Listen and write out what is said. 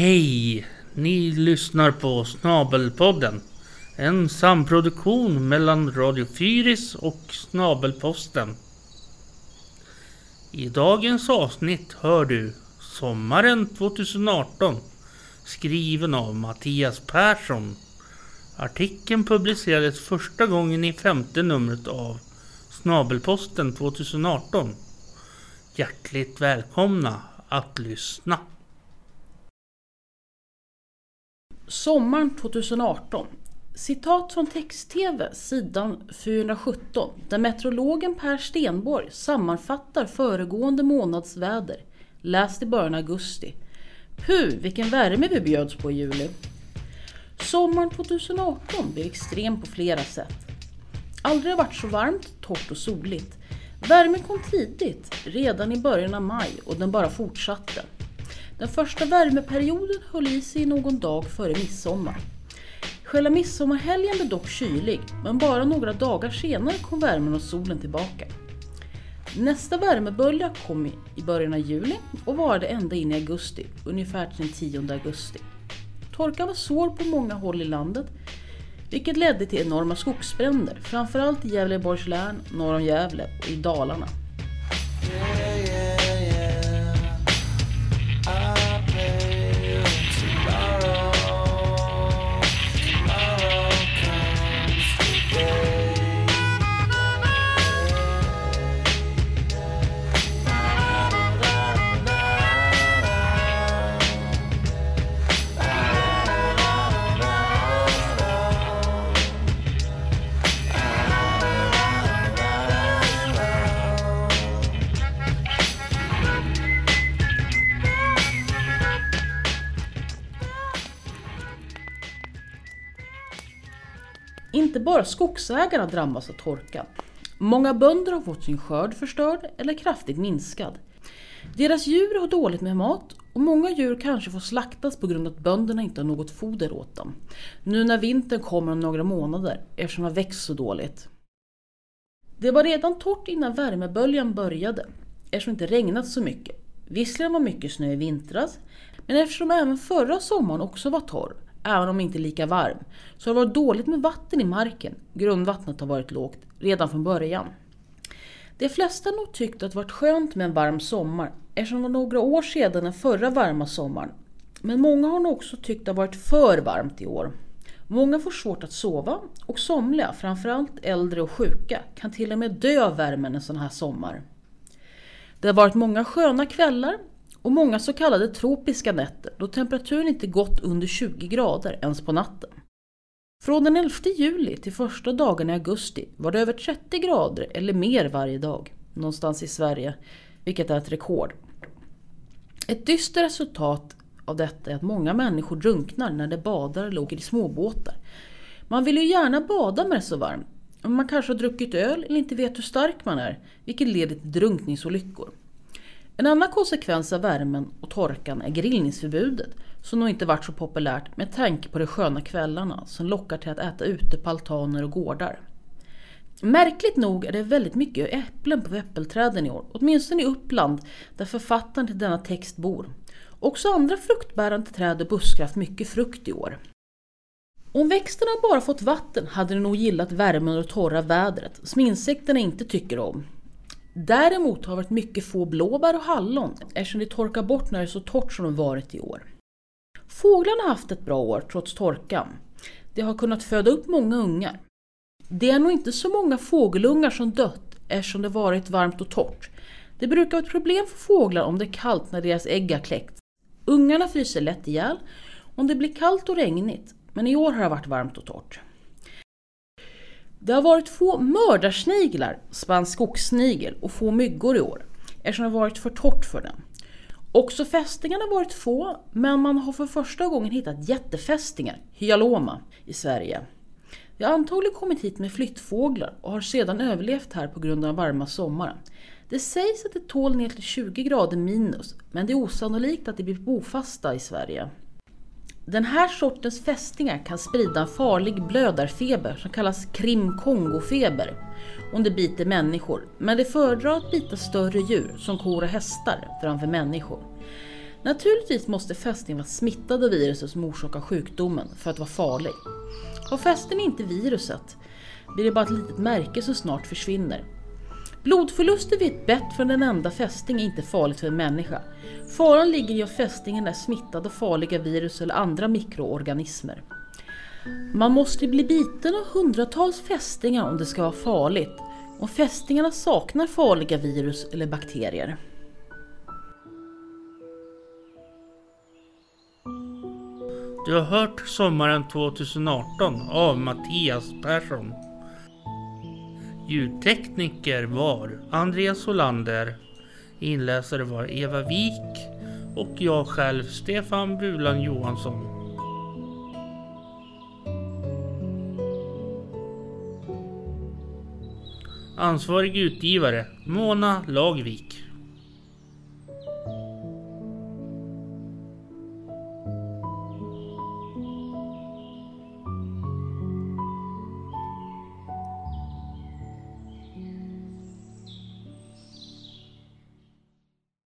Hej, ni lyssnar på Snabelpodden. En samproduktion mellan Radio Fyris och Snabelposten. I dagens avsnitt hör du Sommaren 2018, skriven av Mattias Persson. Artikeln publicerades första gången i 5:e numret av Snabelposten 2018. Hjärtligt välkomna att lyssna. Sommaren 2018. Citat från text-tv, sidan 417, där meteorologen Per Stenborg sammanfattar föregående månads väder. Läst i början augusti. Puh, vilken värme vi bjöds på i juli. Sommaren 2018 blir extrem på flera sätt. Aldrig har varit så varmt, torrt och soligt. Värmen kom tidigt, redan i början av maj, och den bara fortsatte. Den första värmeperioden höll i sig någon dag före midsommar. Själva midsommarhelgen blev dock kylig, men bara några dagar senare kom värmen och solen tillbaka. Nästa värmebölja kom i början av juli och varade ända in i augusti, ungefär till den 10 augusti. Torkan var svår på många håll i landet, vilket ledde till enorma skogsbränder, framförallt i Gävleborgs län, norr om Gävle och i Dalarna. Inte bara skogsägarna drabbas av torkan. Många bönder har fått sin skörd förstörd eller kraftigt minskad. Deras djur har dåligt med mat och många djur kanske får slaktas på grund av att bönderna inte har något foder åt dem. Nu när vintern kommer om några månader eftersom de växt så dåligt. Det var redan torrt innan värmeböljan började eftersom det inte regnat så mycket. Visserligen var mycket snö i vintras, men eftersom även förra sommaren också var torr, även om inte lika varm, så har det varit dåligt med vatten i marken. Grundvattnet har varit lågt redan från början. De flesta nog tyckte att det varit skönt med en varm sommar, eftersom det var några år sedan den förra varma sommaren. Men många har nog också tyckt att det varit för varmt i år. Många får svårt att sova och somliga, framförallt äldre och sjuka, kan till och med dö av värmen en sån här sommar. Det har varit många sköna kvällar och många så kallade tropiska nätter, då temperaturen inte gått under 20 grader ens på natten. Från den 11 juli till första dagen i augusti var det över 30 grader eller mer varje dag, någonstans i Sverige, vilket är ett rekord. Ett dystert resultat av detta är att många människor drunknar när de badar eller åker i småbåtar. Man vill ju gärna bada när det är så varmt, men man kanske har druckit öl eller inte vet hur stark man är, vilket leder till drunkningsolyckor. En annan konsekvens av värmen och torkan är grillningsförbudet, som nog inte varit så populärt med tanke på de sköna kvällarna som lockar till att äta ute på altaner och gårdar. Märkligt nog är det väldigt mycket äpplen på äppelträden i år, åtminstone i Uppland där författaren till denna text bor. Också andra fruktbärande träd och buskar haft mycket frukt i år. Om växterna bara fått vatten hade de nog gillat värmen och torra vädret, som insekterna inte tycker om. Däremot har det varit mycket få blåbär och hallon eftersom de torkar bort när det är så torrt som de varit i år. Fåglarna har haft ett bra år trots torkan. De har kunnat föda upp många ungar. Det är nog inte så många fågelungar som dött eftersom det varit varmt och torrt. Det brukar vara ett problem för fåglar om det är kallt när deras ägg har kläckt. Ungarna fryser lätt ihjäl om det blir kallt och regnigt, men i år har det varit varmt och torrt. Det har varit få mördarsniglar, spansk skogssnigel, och få myggor i år eftersom det har varit för torrt för den. Också fästingarna har varit få, men man har för första gången hittat jättefästingar, Hyaloma, i Sverige. De har antagligen kommit hit med flyttfåglar och har sedan överlevt här på grund av varma sommaren. Det sägs att det tål ner till 20 grader minus, men det är osannolikt att det blir bofasta i Sverige. Den här sortens fästingar kan sprida en farlig blödarfeber som kallas Krim-Kongofeber om det biter människor, men det föredrar att bita större djur som kor och hästar framför människor. Naturligtvis måste fästingen vara smittad av viruset som orsakar sjukdomen för att vara farlig. Har fästen inte viruset blir det bara ett litet märke som snart försvinner. Blodförluster vid ett bett från en enda fästing är inte farligt för en människa. Faran ligger i att fästingen är smittad av farliga virus eller andra mikroorganismer. Man måste bli biten av hundratals fästingar om det ska vara farligt, och fästingarna saknar farliga virus eller bakterier. Du har hört sommaren 2018 av Mattias Persson. Ljudtekniker var Andreas Holander, inläsare var Eva Vik och jag själv, Stefan Bulan Johansson. Ansvarig utgivare Mona Lagvik.